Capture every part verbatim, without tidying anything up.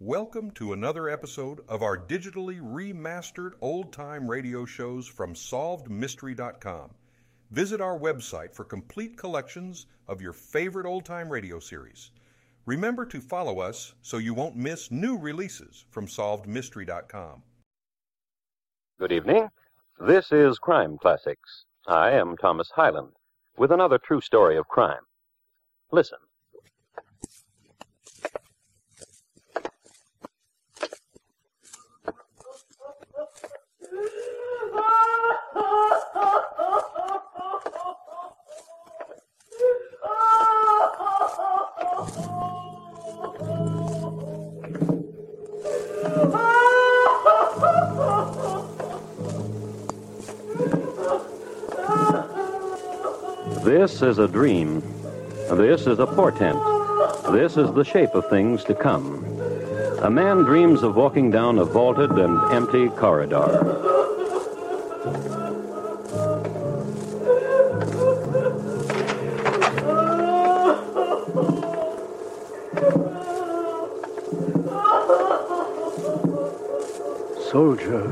Welcome to another episode of our digitally remastered old-time radio shows from solved mystery dot com. Visit our website for complete collections of your favorite old-time radio series. Remember to follow us so you won't miss new releases from solved mystery dot com. Good evening. This is Crime Classics. I am Thomas Hyland with another true story of crime. Listen. This is a dream. This is a portent. This is the shape of things to come. A man dreams of walking down a vaulted and empty corridor. Soldier.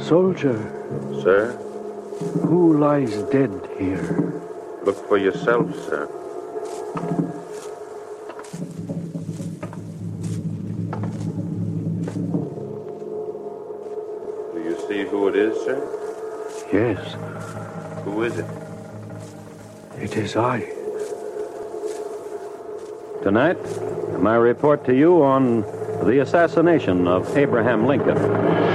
Soldier. Sir? Who lies dead here? Look for yourself, sir. Do you see who it is, sir? Yes. Who is it? It is I. Tonight, my report to you on the assassination of Abraham Lincoln.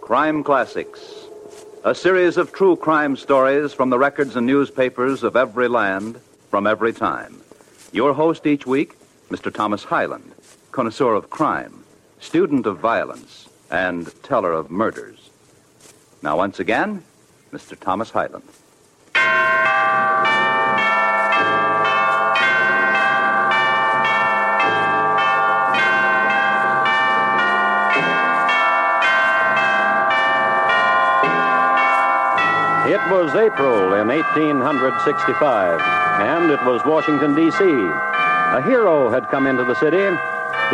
Crime Classics, a series of true crime stories from the records and newspapers of every land, from every time. Your host each week, Mister Thomas Hyland, connoisseur of crime, student of violence, and teller of murders. Now, once again, Mister Thomas Hyland. It was April in eighteen sixty-five, and it was Washington, D C A hero had come into the city.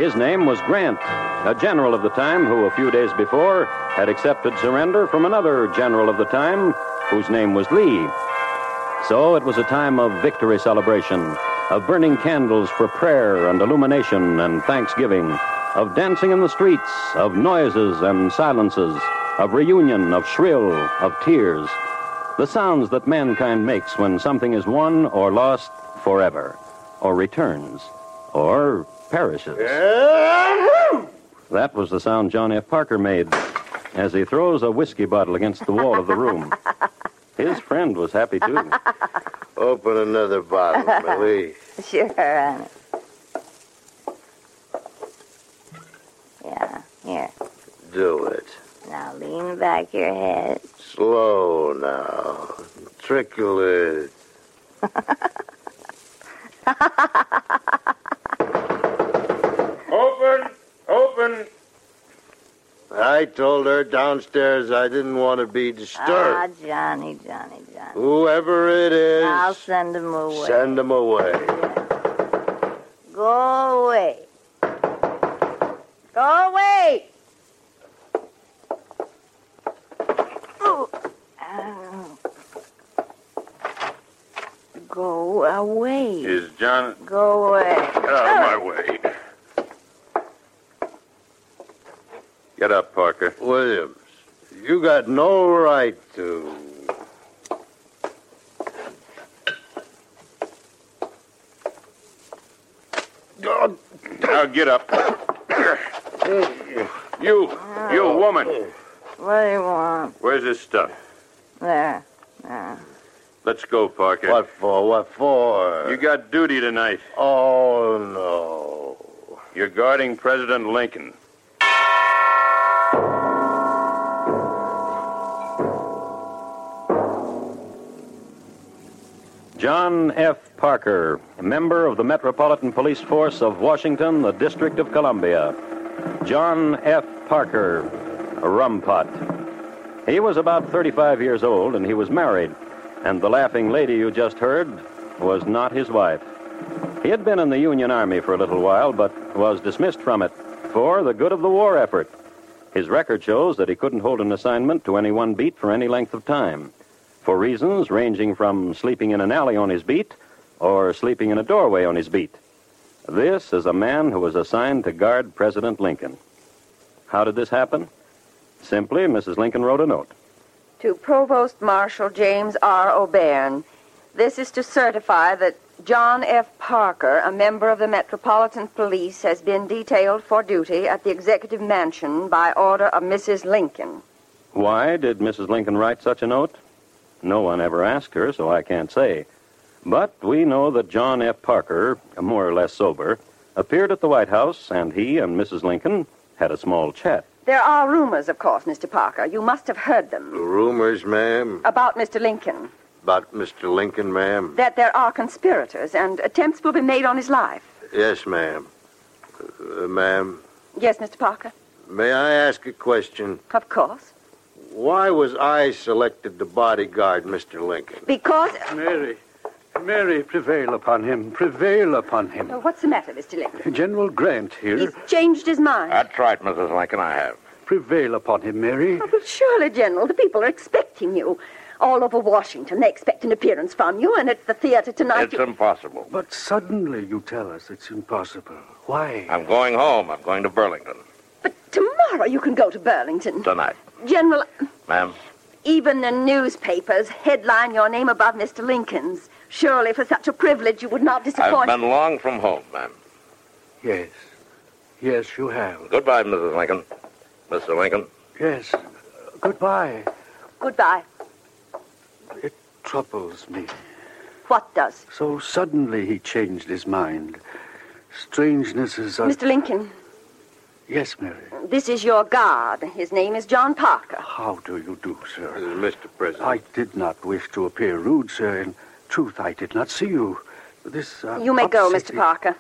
His name was Grant, a general of the time who a few days before had accepted surrender from another general of the time whose name was Lee. So it was a time of victory celebration, of burning candles for prayer and illumination and thanksgiving, of dancing in the streets, of noises and silences, of reunion, of shrill, of tears, the sounds that mankind makes when something is won or lost forever, or returns, or perishes. That was the sound John F. Parker made as he throws a whiskey bottle against the wall of the room. His friend was happy, too. Open another bottle, Millie. Sure, Anna. Yeah, here. Do it. Now lean back your head. Slow now. Trickle it. Open! Open! I told her downstairs I didn't want to be disturbed. Ah, oh, Johnny, Johnny, Johnny. Whoever it is... I'll send him away. Send him away. Yeah. Go away. Go away! Oh. Go away. Is John... Go away. Get out of my way. Get up, Parker. Williams, you got no right to... Now get up. You, you woman. What do you want? Where's this stuff? There, there. Let's go, Parker. What for, what for? You got duty tonight. Oh, no. You're guarding President Lincoln. John F. Parker, member of the Metropolitan Police Force of Washington, the District of Columbia. John F. Parker, a rumpot. He was about thirty-five years old, and he was married, and the laughing lady you just heard was not his wife. He had been in the Union Army for a little while, but was dismissed from it for the good of the war effort. His record shows that he couldn't hold an assignment to any one beat for any length of time, for reasons ranging from sleeping in an alley on his beat or sleeping in a doorway on his beat. This is a man who was assigned to guard President Lincoln. How did this happen? Simply, Missus Lincoln wrote a note. To Provost Marshal James R. O'Bairn, this is to certify that John F. Parker, a member of the Metropolitan Police, has been detailed for duty at the Executive Mansion by order of Missus Lincoln. Why did Missus Lincoln write such a note? No one ever asked her, so I can't say. But we know that John F. Parker, more or less sober, appeared at the White House, and he and Missus Lincoln had a small chat. There are rumors, of course, Mister Parker. You must have heard them. Rumors, ma'am? About Mister Lincoln. About Mister Lincoln, ma'am? That there are conspirators, and attempts will be made on his life. Yes, ma'am. Uh, ma'am? Yes, Mister Parker? May I ask a question? Of course. Why was I selected the bodyguard, Mister Lincoln? Because... Mary, Mary, prevail upon him. Prevail upon him. Well, what's the matter, Mister Lincoln? General Grant here... He's changed his mind. That's right, Missus Lincoln, I have. Prevail upon him, Mary. Oh, but surely, General, the people are expecting you. All over Washington, they expect an appearance from you, and at the theater tonight... It's you... impossible. But suddenly you tell us it's impossible. Why? I'm going home. I'm going to Burlington. But tomorrow you can go to Burlington. Tonight. General... Ma'am? Even the newspapers headline your name above Mister Lincoln's. Surely for such a privilege you would not disappoint... I've been long from home, ma'am. Yes. Yes, you have. Goodbye, Missus Lincoln. Mister Lincoln. Yes. Uh, goodbye. Goodbye. It troubles me. What does? So suddenly he changed his mind. Strangenesses are... Mister Lincoln... Yes, Mary. This is your guard. His name is John Parker. How do you do, sir? Uh, Mister President. I did not wish to appear rude, sir. In truth, I did not see you. This, uh, You may upsetting... go, Mister Parker.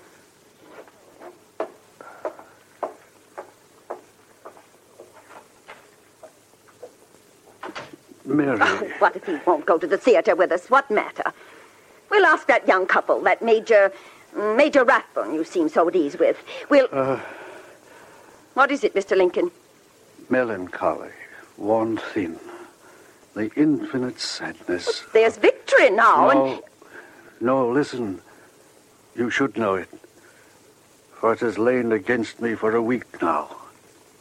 Mary. Oh, what if he won't go to the theater with us? What matter? We'll ask that young couple, that Major... Major Rathbone you seem so at ease with. We'll... Uh... What is it, Mister Lincoln? Melancholy, worn thin, the infinite sadness. Well, there's victory now, no, and... No, listen. You should know it, for it has lain against me for a week now,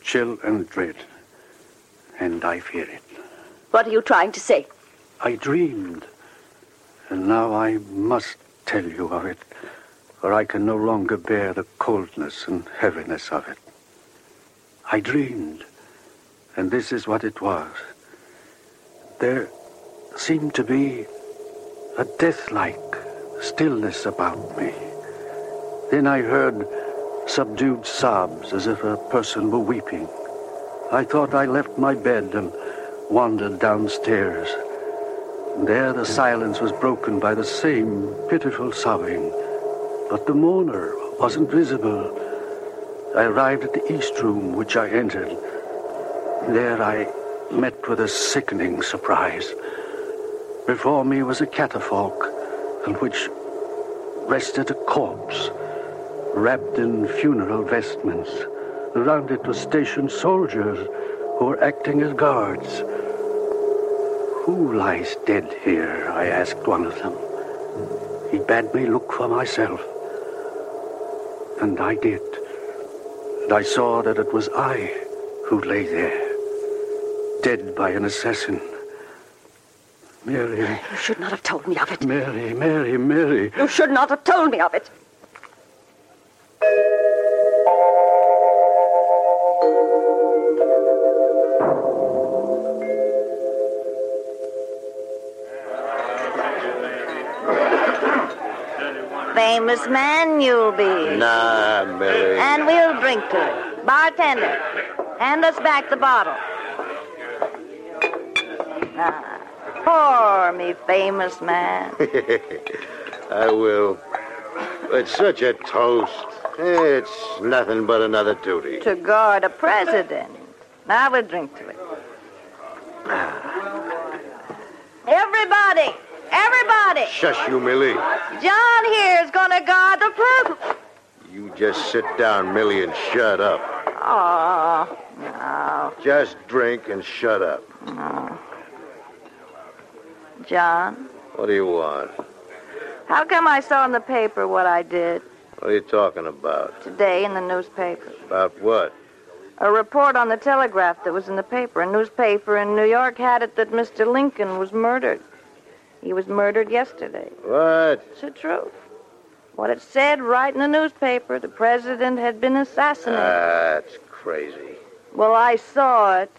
chill and dread, and I fear it. What are you trying to say? I dreamed, and now I must tell you of it, for I can no longer bear the coldness and heaviness of it. I dreamed, and this is what it was. There seemed to be a death-like stillness about me. Then I heard subdued sobs as if a person were weeping. I thought I left my bed and wandered downstairs. And there the silence was broken by the same pitiful sobbing, but the mourner wasn't visible. I arrived at the East Room, which I entered. There I met with a sickening surprise. Before me was a catafalque on which rested a corpse, wrapped in funeral vestments. Around it were stationed soldiers who were acting as guards. "Who lies dead here?" I asked one of them. He bade me look for myself, and I did. And I saw that it was I who lay there, dead by an assassin. Mary... You should not have told me of it. Mary, Mary, Mary... You should not have told me of it. Famous man you'll be. Nah, Mary. And we'll drink to it. Bartender, hand us back the bottle. Ah, for me, famous man. I will. It's such a toast. It's nothing but another duty. To guard a president. Now we'll drink to it. Everybody! Everybody! Shush, you, Millie. John here's gonna guard the president. You just sit down, Millie, and shut up. Oh, no. Just drink and shut up. No. John? What do you want? How come I saw in the paper what I did? What are you talking about? Today in the newspaper. About what? A report on the Telegraph that was in the paper. A newspaper in New York had it that Mister Lincoln was murdered. He was murdered yesterday. What? It's the truth. What it said right in the newspaper, the president had been assassinated. Ah, that's crazy. Well, I saw it.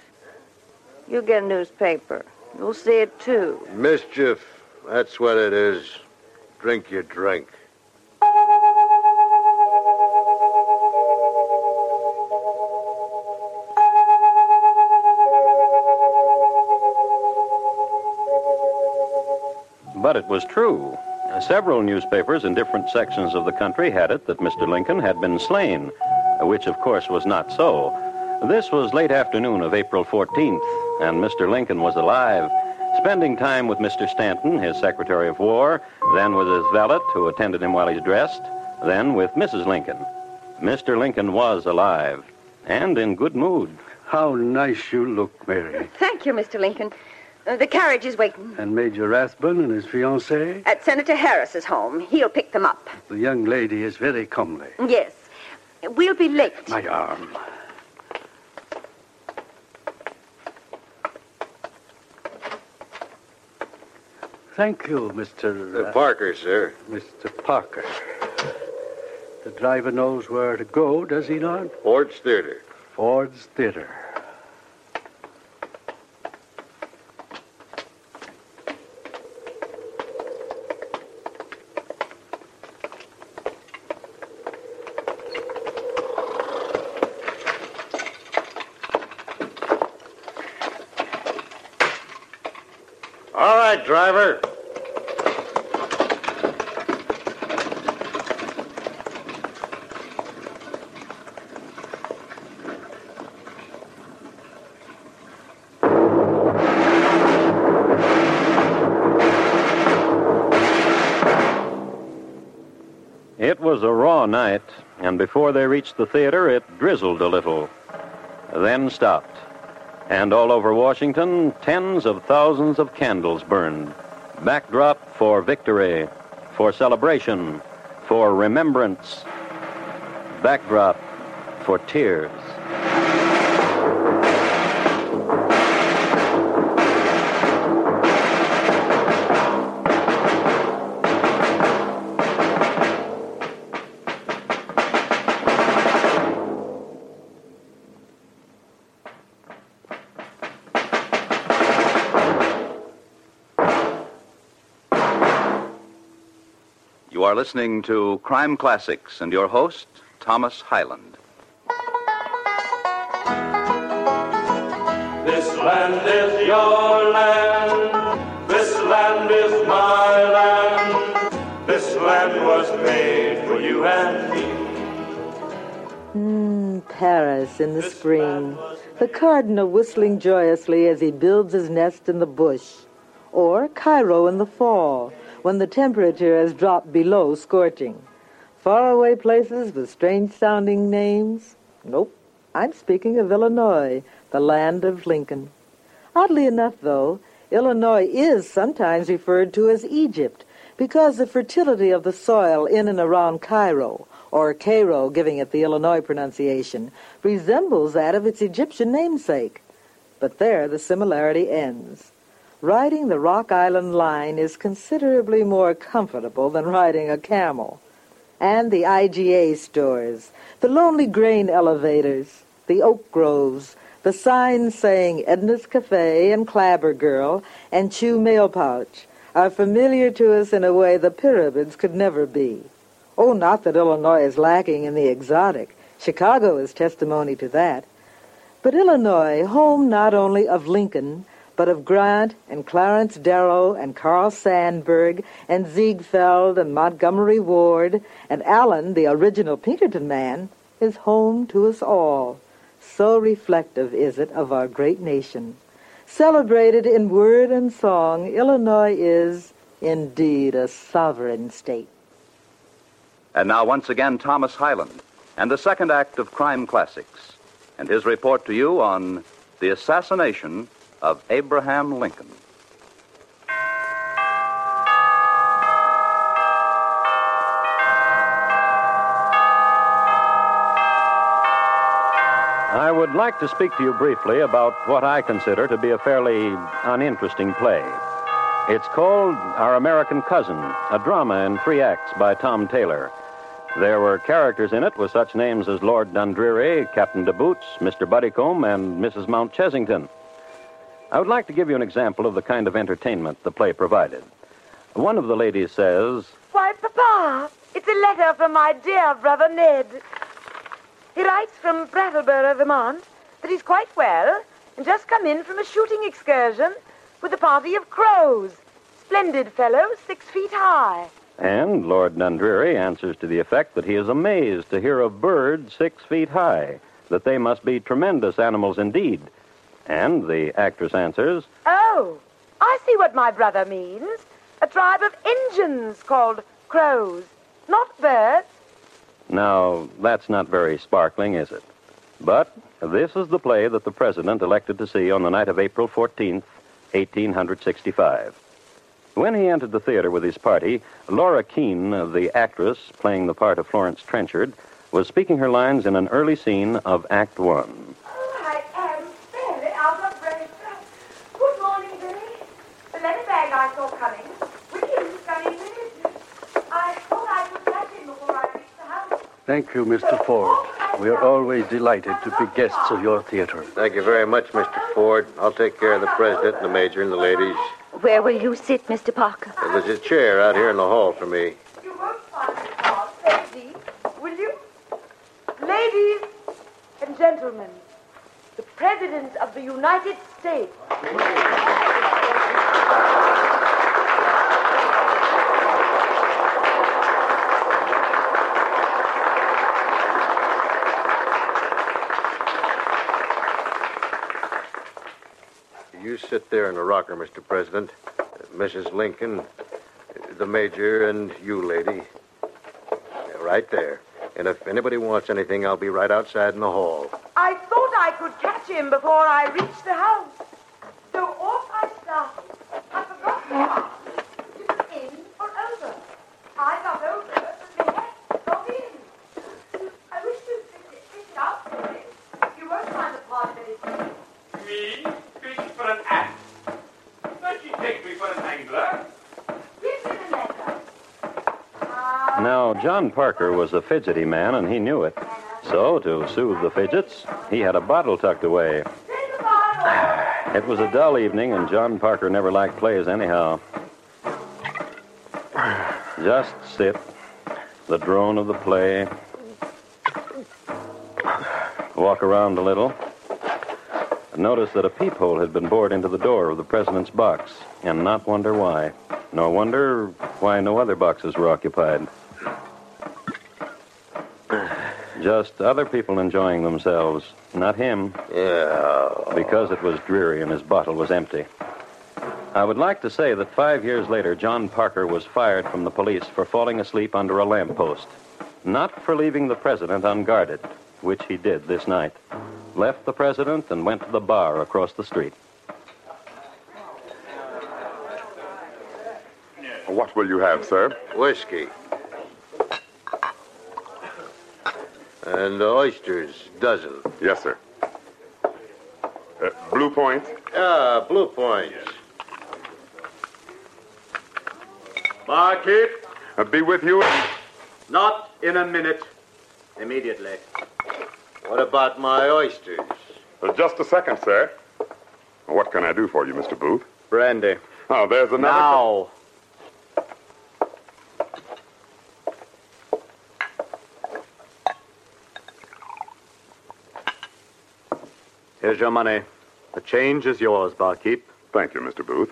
You get a newspaper. You'll see it, too. Mischief. That's what it is. Drink your drink. But it was true. Several newspapers in different sections of the country had it that Mister Lincoln had been slain, which, of course, was not so. This was late afternoon of April fourteenth, and Mister Lincoln was alive, spending time with Mister Stanton, his Secretary of War, then with his valet, who attended him while he dressed, then with Missus Lincoln. Mister Lincoln was alive, and in good mood. How nice you look, Mary. Thank you, Mister Lincoln. Uh, the carriage is waiting. And Major Rathbone and his fiancée? At Senator Harris's home. He'll pick them up. The young lady is very comely. Yes. We'll be late. My arm. Thank you, Mister Uh, uh, Parker, sir. Mister Parker. The driver knows where to go, does he not? Ford's Theatre. Ford's Theatre. All right, driver. It was a raw night, and before they reached the theater, it drizzled a little, then stopped. And all over Washington, tens of thousands of candles burned. Backdrop for victory, for celebration, for remembrance. Backdrop for tears. You are listening to Crime Classics and your host, Thomas Hyland. This land is your land. This land is my land. This land was made for you and me. Mm, Paris in the this spring. The cardinal whistling joyously as he builds his nest in the bush. Or Cairo in the fall, when the temperature has dropped below scorching. Faraway places with strange-sounding names? Nope. I'm speaking of Illinois, the land of Lincoln. Oddly enough, though, Illinois is sometimes referred to as Egypt because the fertility of the soil in and around Cairo, or Cairo giving it the Illinois pronunciation, resembles that of its Egyptian namesake. But there the similarity ends. Riding the Rock Island line is considerably more comfortable than riding a camel. And the I G A stores, the lonely grain elevators, the oak groves, the signs saying Edna's Cafe and Clabber Girl and Chew Mail Pouch are familiar to us in a way the pyramids could never be. Oh, not that Illinois is lacking in the exotic. Chicago is testimony to that. But Illinois, home not only of Lincoln, but of Grant and Clarence Darrow and Carl Sandburg and Ziegfeld and Montgomery Ward and Allen, the original Pinkerton man, is home to us all. So reflective is it of our great nation. Celebrated in word and song, Illinois is indeed a sovereign state. And now once again, Thomas Hyland and the second act of Crime Classics and his report to you on the assassination of Abraham Lincoln. I would like to speak to you briefly about what I consider to be a fairly uninteresting play. It's called Our American Cousin, a drama in three acts by Tom Taylor. There were characters in it with such names as Lord Dundreary, Captain De Boots, Mister Buddycombe, and Missus Mount Chesington. I would like to give you an example of the kind of entertainment the play provided. One of the ladies says, "Why, Papa, it's a letter from my dear brother Ned. He writes from Brattleboro, Vermont, that he's quite well and just come in from a shooting excursion with a party of crows. Splendid fellow, six feet high." And Lord Dundreary answers to the effect that he is amazed to hear of birds six feet high, that they must be tremendous animals indeed. And the actress answers, "Oh, I see what my brother means. A tribe of engines called crows, not birds." Now, that's not very sparkling, is it? But this is the play that the president elected to see on the night of April fourteenth, eighteen sixty-five. When he entered the theater with his party, Laura Keene, the actress playing the part of Florence Trenchard, was speaking her lines in an early scene of Act One. "Oh, I am fairly out of breath. Good morning, Billy. The letter bag I saw coming, with you is coming with it. I thought I would let him before I reached the house." "Thank you, Mister Ford. We are always delighted to be guests of your theater." "Thank you very much, Mister Ford. I'll take care of the president and the major and the ladies." "Where will you sit, Mister Parker?" "Well, there's a chair out here in the hall for me." "You won't find it all, ladies, will you? Ladies and gentlemen, the President of the United States." "You sit there in a rocker, Mister President, Missus Lincoln, the Major, and you, lady. Right there. And if anybody wants anything, I'll be right outside in the hall." "I thought I could catch him before I reached the house. So off I started. I forgot the house. It was in or over. I got over, but the head got in. I wish you'd fix it, fix it out for him. You won't find a part of it." "Me? For an ass. Don't you take me for an angler?" Now, John Parker was a fidgety man, and he knew it. So, to soothe the fidgets, he had a bottle tucked away. It was a dull evening, and John Parker never liked plays anyhow. Just sit. The drone of the play. Walk around a little. Notice that a peephole had been bored into the door of the president's box, and not wonder why. Nor wonder why no other boxes were occupied. Just other people enjoying themselves, not him. Yeah. Because it was dreary and his bottle was empty. I would like to say that five years later, John Parker was fired from the police for falling asleep under a lamppost. Not for leaving the president unguarded, which he did this night. Left the president and went to the bar across the street. "What will you have, sir?" "Whiskey. And oysters, dozen." "Yes, sir." Uh, blue Point?" "Ah, Blue Point." "Barkeep." Uh, be with you." "Not in a minute. Immediately." "What about my oysters?" "Uh, just a second, sir. What can I do for you, Mister Booth?" "Brandy." "Oh, there's another..." "Now." "Here's your money. The change is yours, barkeep." Thank you, Mister Booth.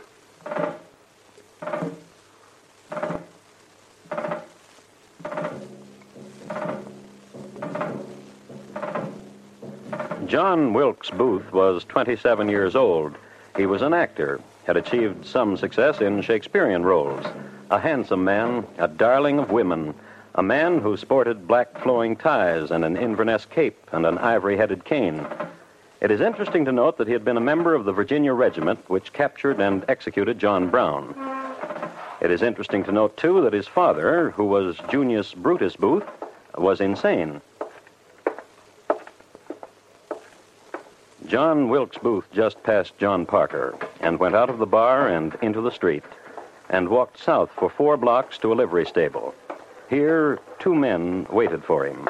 John Wilkes Booth was twenty-seven years old. He was an actor, had achieved some success in Shakespearean roles. A handsome man, a darling of women, a man who sported black flowing ties and an Inverness cape and an ivory-headed cane. It is interesting to note that he had been a member of the Virginia regiment which captured and executed John Brown. It is interesting to note, too, that his father, who was Junius Brutus Booth, was insane. John Wilkes Booth just passed John Parker and went out of the bar and into the street and walked south for four blocks to a livery stable. Here, two men waited for him.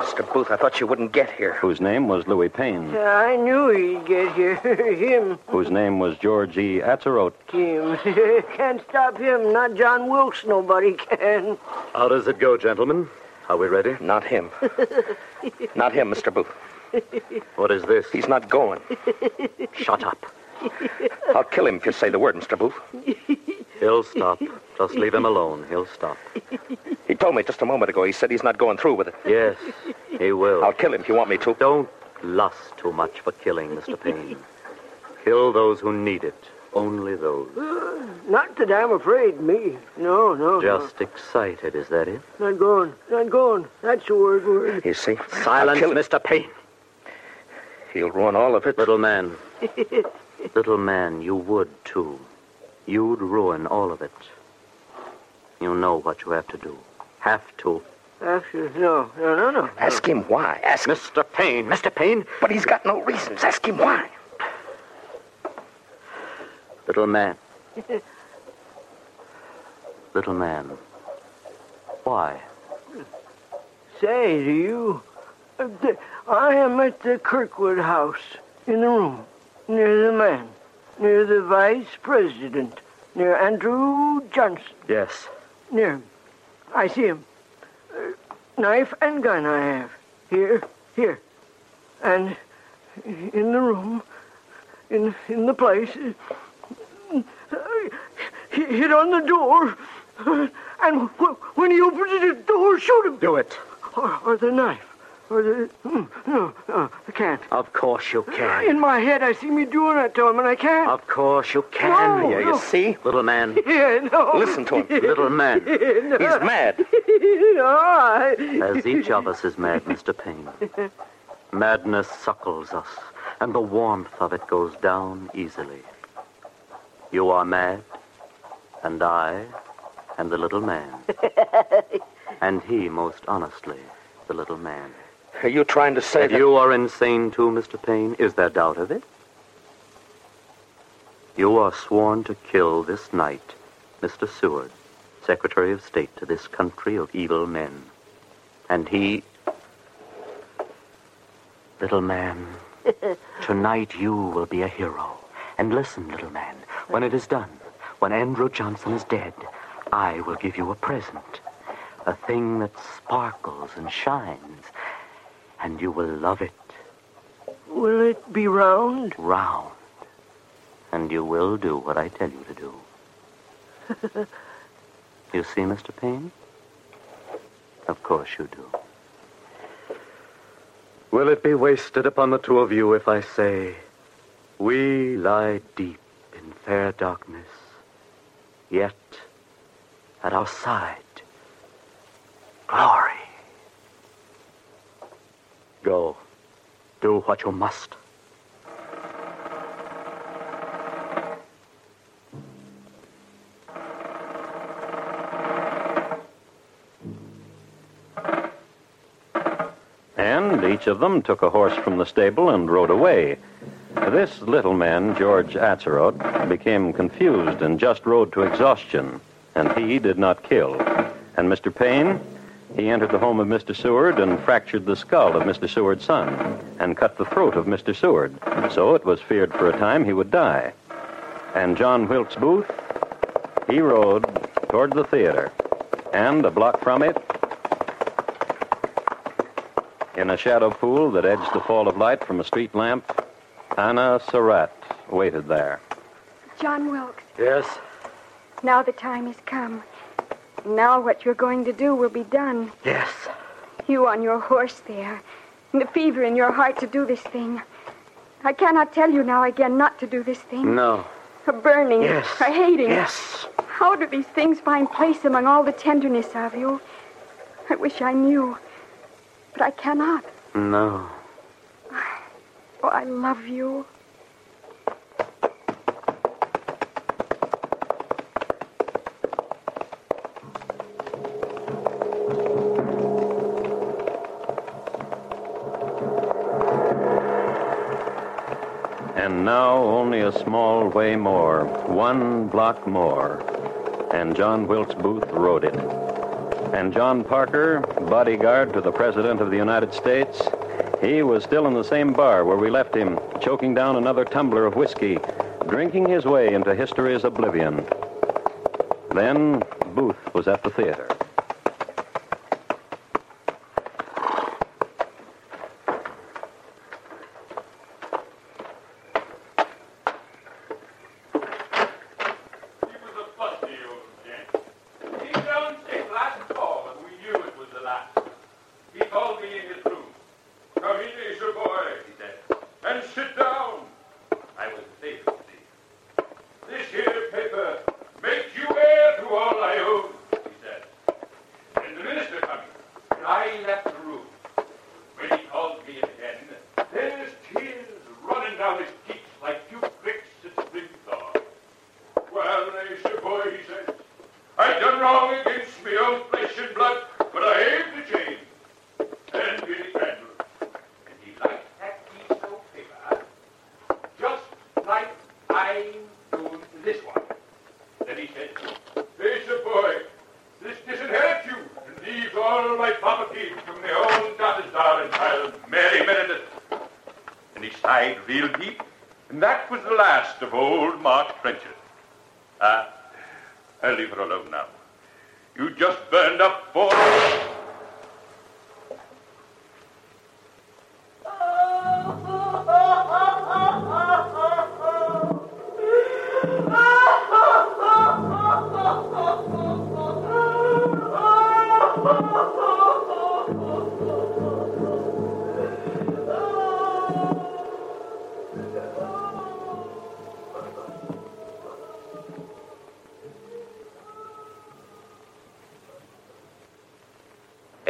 Mister Booth, I thought you wouldn't get here. Whose name was Louis Payne. Yeah, I knew he'd get here. Him. Whose name was George E. Atzerodt. Him. Can't stop him. Not John Wilkes. Nobody can. How does it go, gentlemen? Are we ready? Not him. Not him, Mister Booth. What is this? He's not going. Shut up. I'll kill him if you say the word, Mister Booth. He'll stop. Just leave him alone. He'll stop. He told me just a moment ago. He said he's not going through with it. Yes, he will. I'll kill him if you want me to. Don't lust too much for killing, Mister Payne. Kill those who need it. Only those. Uh, not that I'm afraid, me. No, no. Just no. Excited, is that it? Not going. Not going. That's the word, word. You see? Silence, Mister Payne. He'll ruin all of it. Little man. Little man, you would, too. You'd ruin all of it. You know what you have to do. Have to. Have to? No, no, no, no. Ask him why. Ask Mister Payne. Mister Payne? But he's got no reasons. Ask him why. Little man. Little man. Why? Say, do you... I am at the Kirkwood House, in the room, near the man, near the vice president, near Andrew Johnson. Yes. Near him. I see him. Uh, knife and gun I have. Here, here. And in the room, in, in the place, uh, hit on the door, uh, and w- when he opens the door, shoot him. Do it. Or, or the knife. Or the, mm, no, no, I can't. Of course you can. In my head, I see me doing that to him, and I can't. Of course you can. No, yeah, no. You see? Little man. Yeah, no. Listen to him. Little man. Yeah, no. He's mad. No, I... As each of us is mad, Mister Payne. Madness suckles us, and the warmth of it goes down easily. You are mad, and I, and the little man. And he, most honestly, the little man. Are you trying to say that... You are insane too, Mister Payne. Is there doubt of it? You are sworn to kill this night Mister Seward, Secretary of State to this country of evil men. And he... Little man, tonight you will be a hero. And listen, little man, when it is done, when Andrew Johnson is dead, I will give you a present. A thing that sparkles and shines... And you will love it. Will it be round? Round. And you will do what I tell you to do. You see, Mister Payne? Of course you do. Will it be wasted upon the two of you if I say, we lie deep in fair darkness, yet at our side, glory. Go. Do what you must. And each of them took a horse from the stable and rode away. This little man, George Atzerodt, became confused and just rode to exhaustion, and he did not kill. And Mister Payne... He entered the home of Mister Seward and fractured the skull of Mister Seward's son and cut the throat of Mister Seward, so it was feared for a time he would die. And John Wilkes Booth, he rode toward the theater, and a block from it, in a shadow pool that edged the fall of light from a street lamp, Anna Surratt waited there. John Wilkes. Yes? Now the time has come. Now what you're going to do will be done. Yes. You on your horse there, and the fever in your heart to do this thing. I cannot tell you now again not to do this thing. No. A burning. Yes. A hating. Yes. How do these things find place among all the tenderness of you? I wish I knew, but I cannot. No. Oh, I love you. And now only a small way more, one block more, and John Wilkes Booth rode it. And John Parker, bodyguard to the President of the United States, he was still in the same bar where we left him, choking down another tumbler of whiskey, drinking his way into history's oblivion. Then Booth was at the theater.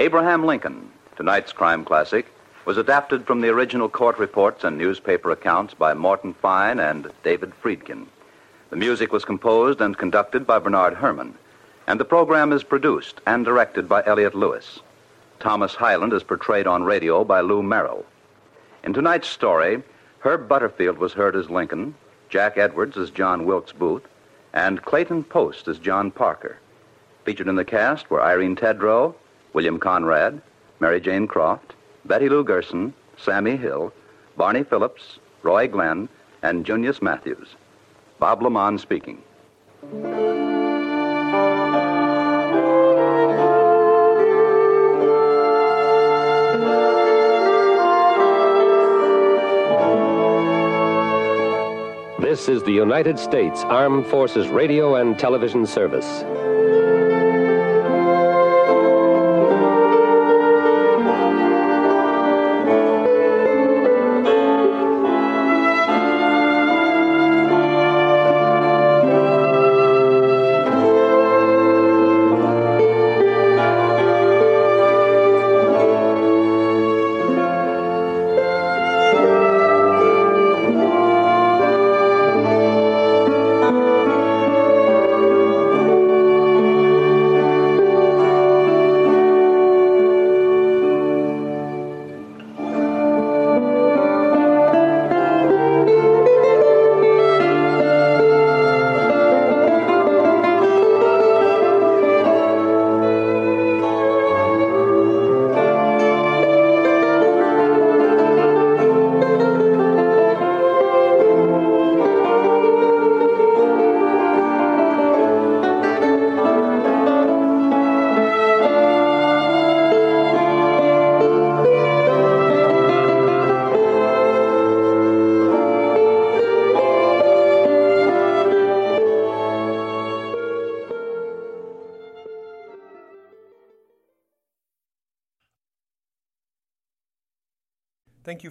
Abraham Lincoln, tonight's crime classic, was adapted from the original court reports and newspaper accounts by Morton Fine and David Friedkin. The music was composed and conducted by Bernard Herman, and the program is produced and directed by Elliot Lewis. Thomas Hyland is portrayed on radio by Lou Merrill. In tonight's story, Herb Butterfield was heard as Lincoln, Jack Edwards as John Wilkes Booth, and Clayton Post as John Parker. Featured in the cast were Irene Tedrow, William Conrad, Mary Jane Croft, Betty Lou Gerson, Sammy Hill, Barney Phillips, Roy Glenn, and Junius Matthews. Bob Lamont speaking. This is the United States Armed Forces Radio and Television Service. Thank you